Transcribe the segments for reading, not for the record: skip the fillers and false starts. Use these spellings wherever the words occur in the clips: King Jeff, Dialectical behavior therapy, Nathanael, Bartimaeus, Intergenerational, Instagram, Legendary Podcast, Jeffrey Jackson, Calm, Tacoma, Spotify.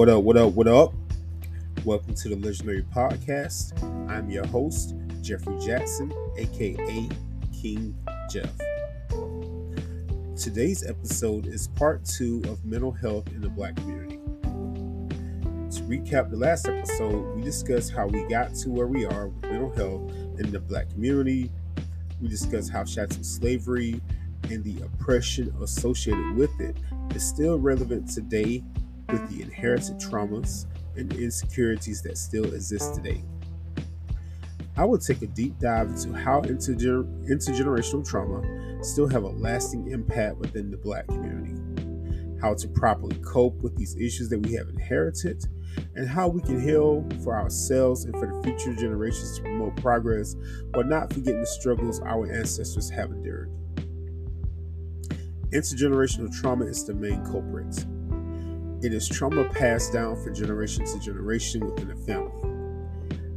What up, what up, what up? Welcome to the Legendary Podcast. I'm your host, Jeffrey Jackson, aka King Jeff. Today's episode is part 2 of mental health in the Black community. To recap the last episode, we discussed how we got to where we are with mental health in the Black community. We discussed how shadows of slavery and the oppression associated with it is still relevant today, with the inherited traumas and insecurities that still exist today. I will take a deep dive into how intergenerational trauma still have a lasting impact within the Black community, how to properly cope with these issues that we have inherited, and how we can heal for ourselves and for the future generations to promote progress while not forgetting the struggles our ancestors have endured. Intergenerational trauma is the main culprit. It is trauma passed down from generation to generation within a family.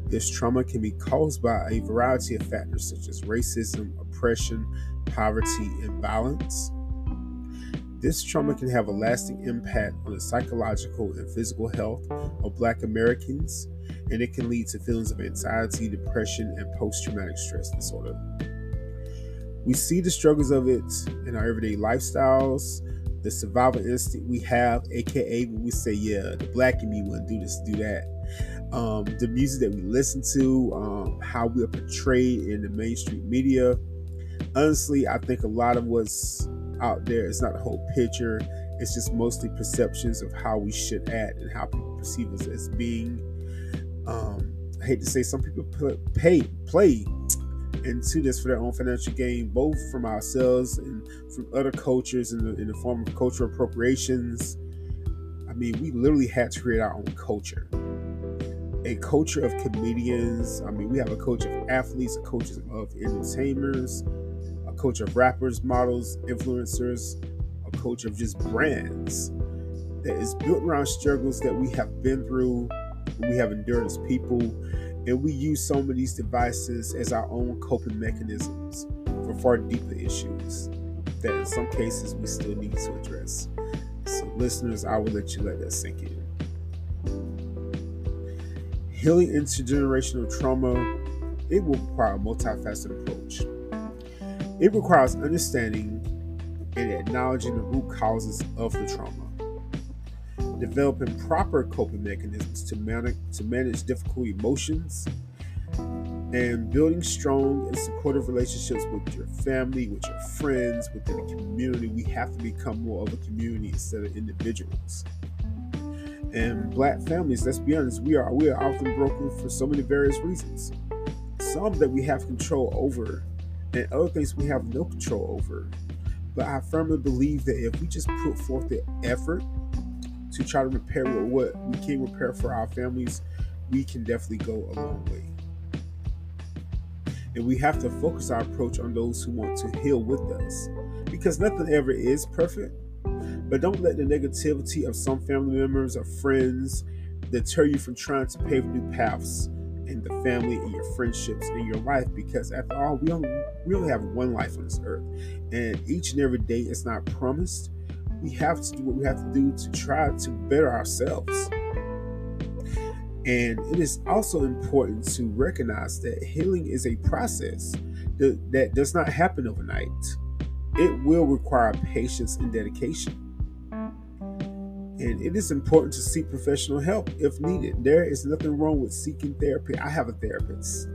This trauma can be caused by a variety of factors such as racism, oppression, poverty, and violence. This trauma can have a lasting impact on the psychological and physical health of Black Americans, and it can lead to feelings of anxiety, depression, and post-traumatic stress disorder. We see the struggles of it in our everyday lifestyles. The survival instinct we have, aka when we say, yeah, the Black in me wouldn't do this, do that. The music that we listen to, how we are portrayed in the mainstream media. Honestly, I think a lot of what's out there is not the whole picture. It's just mostly perceptions of how we should act and how people perceive us as being. I hate to say, some people play into this for their own financial gain, both from ourselves and from other cultures in the form of cultural appropriations. I mean, we literally had to create our own culture. A culture of comedians. I mean, we have a culture of athletes, a culture of entertainers, a culture of rappers, models, influencers, a culture of just brands that is built around struggles that we have been through, we have endured as people. And we use some of these devices as our own coping mechanisms for far deeper issues that in some cases we still need to address. So listeners, I will let that sink in. Healing intergenerational trauma, it will require a multifaceted approach. It requires understanding and acknowledging the root causes of the trauma, developing proper coping mechanisms to manage difficult emotions, and building strong and supportive relationships with your family, with your friends, within the community. We have to become more of a community instead of individuals. And Black families, let's be honest, we are often broken for so many various reasons. Some that we have control over, and other things we have no control over. But I firmly believe that if we just put forth the effort to try to repair what we can repair for our families, we can definitely go a long way. And we have to focus our approach on those who want to heal with us, because nothing ever is perfect. But don't let the negativity of some family members or friends deter you from trying to pave new paths in the family, in your friendships, in your life, because after all, we only have one life on this earth, and each and every day is not promised. We have to do what we have to do to try to better ourselves. And it is also important to recognize that healing is a process that does not happen overnight. It will require patience and dedication. And it is important to seek professional help if needed. There is nothing wrong with seeking therapy. I have a therapist.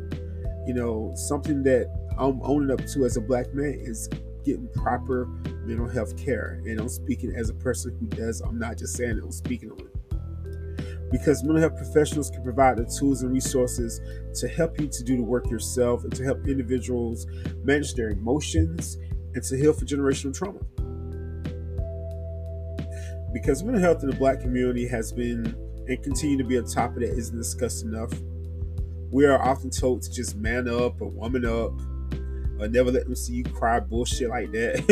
You know, something that I'm owning up to as a Black man is getting proper mental health care. And I'm speaking as a person who does. I'm not just saying it, I'm speaking on it. Because mental health professionals can provide the tools and resources to help you to do the work yourself and to help individuals manage their emotions and to heal for generational trauma. Because mental health in the Black community has been and continue to be a topic that isn't discussed enough. We are often told to just man up or woman up, or never let them see you cry, bullshit like that.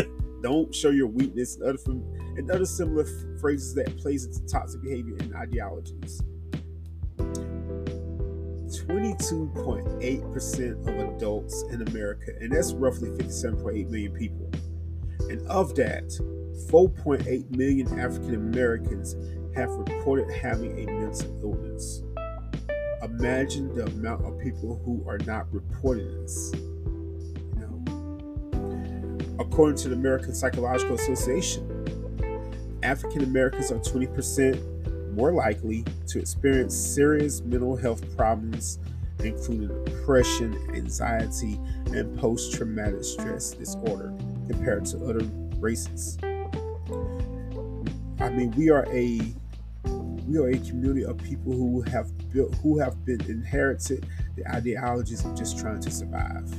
Don't show your weakness, and other similar phrases that plays into toxic behavior and ideologies. 22.8% of adults in America, and that's roughly 57.8 million people. And of that, 4.8 million African Americans have reported having a mental illness. Imagine the amount of people who are not reporting this. According to the American Psychological Association, African Americans are 20% more likely to experience serious mental health problems, including depression, anxiety, and post-traumatic stress disorder compared to other races. I mean, we are a community of people who have been inherited the ideologies of just trying to survive.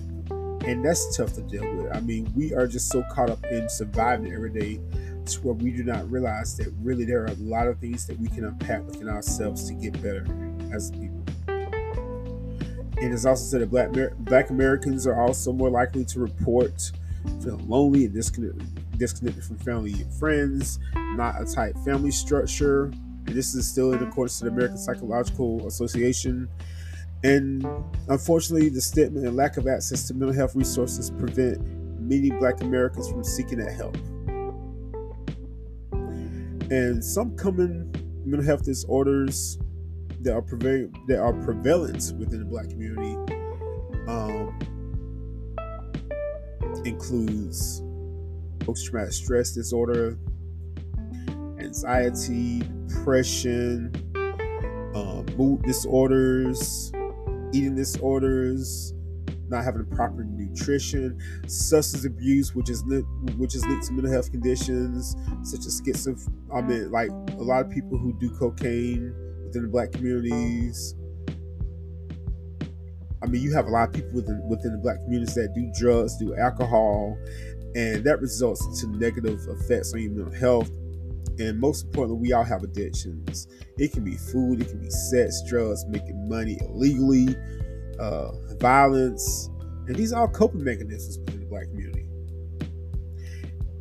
And that's tough to deal with. I mean, we are just so caught up in surviving every day to where we do not realize that really there are a lot of things that we can unpack within ourselves to get better as people. And it's also said that Black Americans are also more likely to report feeling lonely and disconnected from family and friends, not a tight family structure. And this is still in accordance to the American Psychological Association. And unfortunately, the stigma and lack of access to mental health resources prevent many Black Americans from seeking that help. And some common mental health disorders that are prevalent within the Black community includes post-traumatic stress disorder, anxiety, depression, mood disorders, eating disorders, not having the proper nutrition, substance abuse, which is linked to mental health conditions such as like a lot of people who do cocaine within the Black communities. I mean, you have a lot of people within the Black communities that do drugs, do alcohol, and that results into negative effects on your mental health. And most importantly, we all have addictions. It can be food, it can be sex, drugs, making money illegally, violence. And these are all coping mechanisms within the Black community.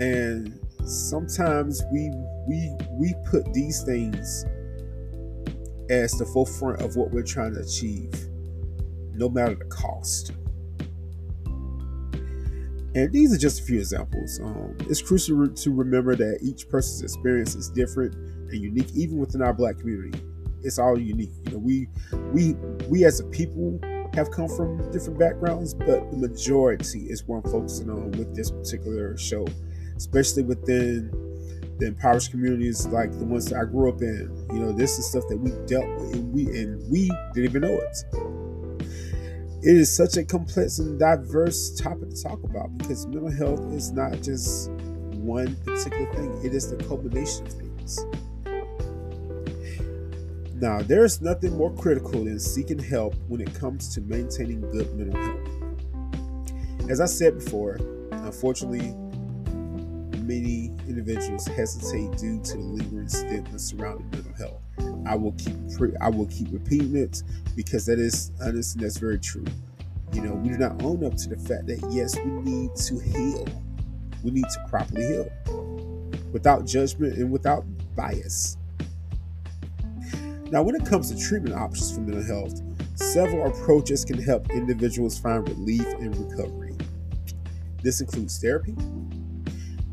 And sometimes we put these things as the forefront of what we're trying to achieve, no matter the cost. And these are just a few examples. It's crucial to remember that each person's experience is different and unique, even within our Black community. It's all unique. You know, we as a people have come from different backgrounds, but the majority is what I'm focusing on with this particular show, especially within the impoverished communities like the ones that I grew up in. You know, this is stuff that we dealt with, and we didn't even know it. It is such a complex and diverse topic to talk about, because mental health is not just one particular thing. It is the culmination of things. Now, there is nothing more critical than seeking help when it comes to maintaining good mental health. As I said before, unfortunately, many individuals hesitate due to the lingering stigma surrounding mental health. I will keep repeating it, because that is honest and that's very true. You know, we do not own up to the fact that yes, we need to heal. We need to properly heal without judgment and without bias. Now, when it comes to treatment options for mental health, several approaches can help individuals find relief and recovery. This includes therapy.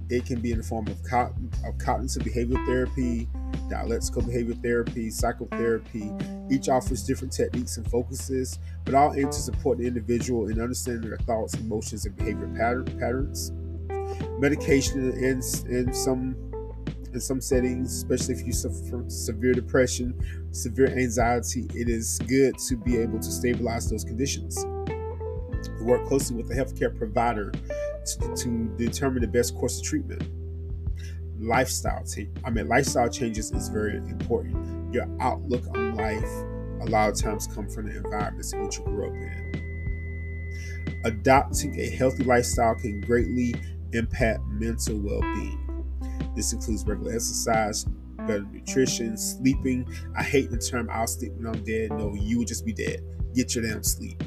It can be in the form of cognitive behavior therapy, dialectical behavior therapy, psychotherapy. Each offers different techniques and focuses, but all aim to support the individual in understanding their thoughts, emotions, and behavior patterns. Medication in some settings, especially if you suffer from severe depression, severe anxiety, it is good to be able to stabilize those conditions. Work closely with the healthcare provider to determine the best course of treatment. Lifestyle changes is very important. Your outlook on life a lot of times comes from the environments in which you grew up in. Adopting a healthy lifestyle can greatly impact mental well-being. This includes regular exercise, better nutrition, sleeping. I hate the term "I'll sleep when I'm dead." No, you will just be dead. Get your damn sleep.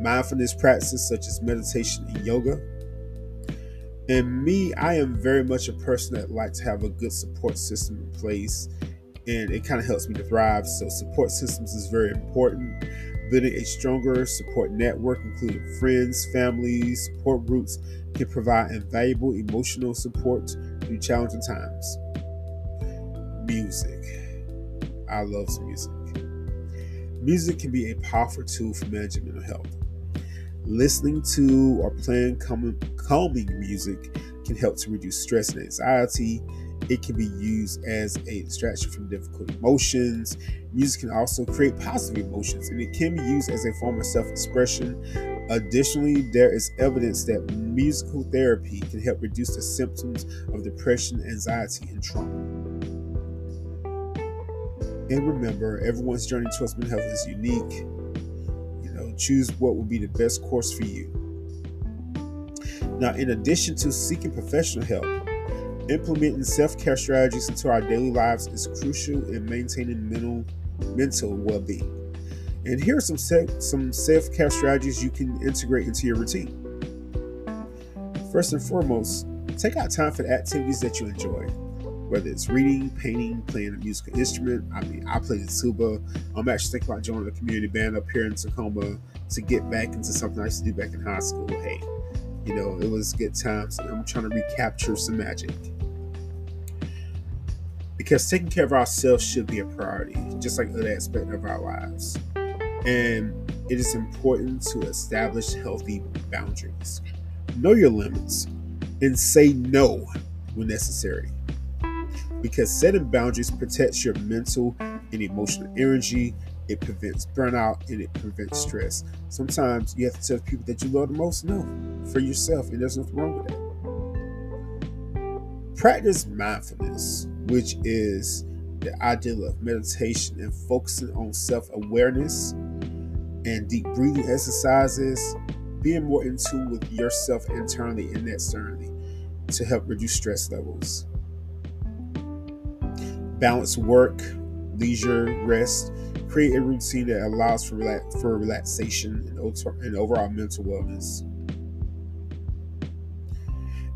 Mindfulness practices such as meditation and yoga. And me, I am very much a person that likes to have a good support system in place, and it kind of helps me to thrive. So support systems is very important. Building a stronger support network, including friends, families, support groups, can provide invaluable emotional support through challenging times. music. I love music. Music can be a powerful tool for managing mental health. Listening to or playing calming music can help to reduce stress and anxiety. It can be used as a distraction from difficult emotions. Music can also create positive emotions, and it can be used as a form of self-expression. Additionally, there is evidence that musical therapy can help reduce the symptoms of depression, anxiety, and trauma. And remember, everyone's journey towards mental health is unique. Choose what will be the best course for you. Now, in addition to seeking professional help, implementing self-care strategies into our daily lives is crucial in maintaining mental well-being. And here are some self-care strategies you can integrate into your routine. First and foremost, take out time for the activities that you enjoy, whether it's reading, painting, playing a musical instrument. I play the tuba. I'm actually thinking about joining a community band up here in Tacoma to get back into something I used to do back in high school. Hey, it was good times, and I'm trying to recapture some magic. Because taking care of ourselves should be a priority, just like other aspects of our lives. And it is important to establish healthy boundaries. Know your limits and say no when necessary. Because setting boundaries protects your mental and emotional energy, it prevents burnout, and it prevents stress. Sometimes you have to tell people that you love the most no for yourself, and there's nothing wrong with that. Practice mindfulness, which is the idea of meditation and focusing on self-awareness and deep breathing exercises, being more in tune with yourself internally and externally to help reduce stress levels. Balance work, leisure, rest. Create a routine that allows for relaxation and overall mental wellness.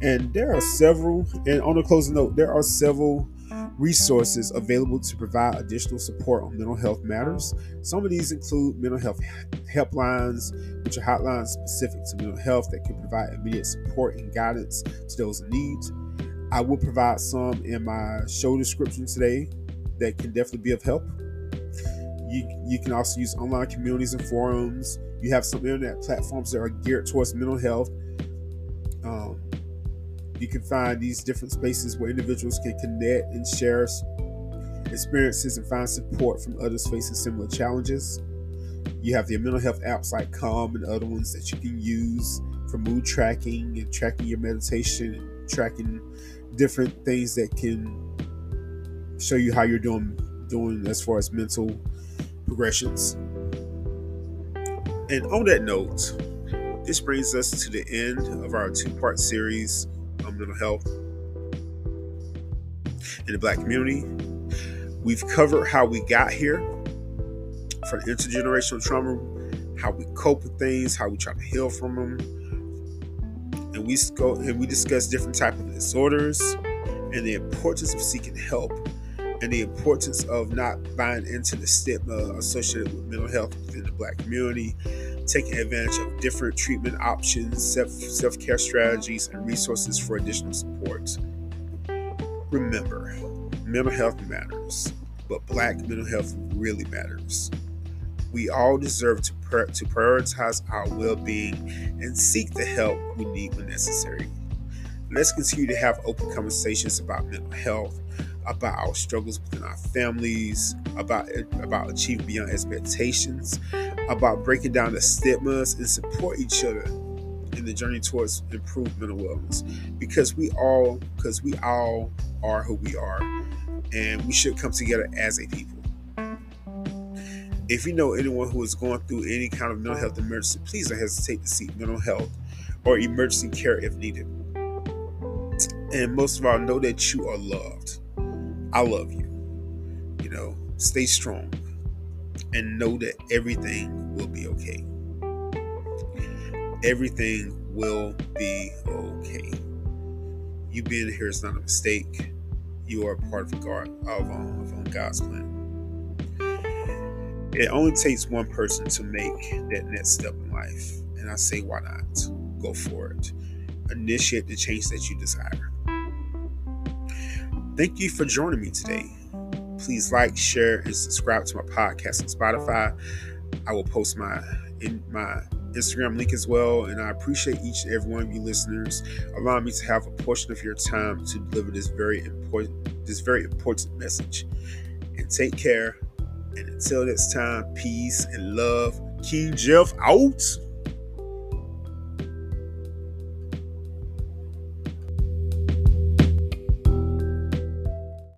And on a closing note, there are several resources available to provide additional support on mental health matters. Some of these include mental health helplines, which are hotlines specific to mental health that can provide immediate support and guidance to those in need. I will provide some in my show description today that can definitely be of help. You can also use online communities and forums. You have some internet platforms that are geared towards mental health. You can find these different spaces where individuals can connect and share experiences and find support from others facing similar challenges. You have the mental health apps like Calm and other ones that you can use for mood tracking and tracking your meditation and tracking different things that can show you how you're doing as far as mental progressions. And on that note, this brings us to the end of our two-part series on mental health in the Black community. We've covered how we got here from intergenerational trauma, how we cope with things, how we try to heal from them. And we discuss different types of disorders and the importance of seeking help and the importance of not buying into the stigma associated with mental health within the Black community, taking advantage of different treatment options, self-care strategies, and resources for additional support. Remember, mental health matters, but Black mental health really matters. We all deserve to prioritize our well-being and seek the help we need when necessary. Let's continue to have open conversations about mental health, about our struggles within our families, about achieving beyond expectations, about breaking down the stigmas, and support each other in the journey towards improved mental wellness. Because we all are who we are, and we should come together as a people. If you know anyone who is going through any kind of mental health emergency, please don't hesitate to seek mental health or emergency care if needed. And most of all, know that you are loved. I love you. Stay strong and know that everything will be okay. Everything will be okay. You being here is not a mistake. You are a part of God's plan. It only takes one person to make that next step in life. And I say, why not? Go for it. Initiate the change that you desire. Thank you for joining me today. Please like, share, and subscribe to my podcast on Spotify. I will post my Instagram link as well, and I appreciate each and every one of you listeners allowing me to have a portion of your time to deliver this very important message. And take care, and until next time, peace and love. King Jeff out.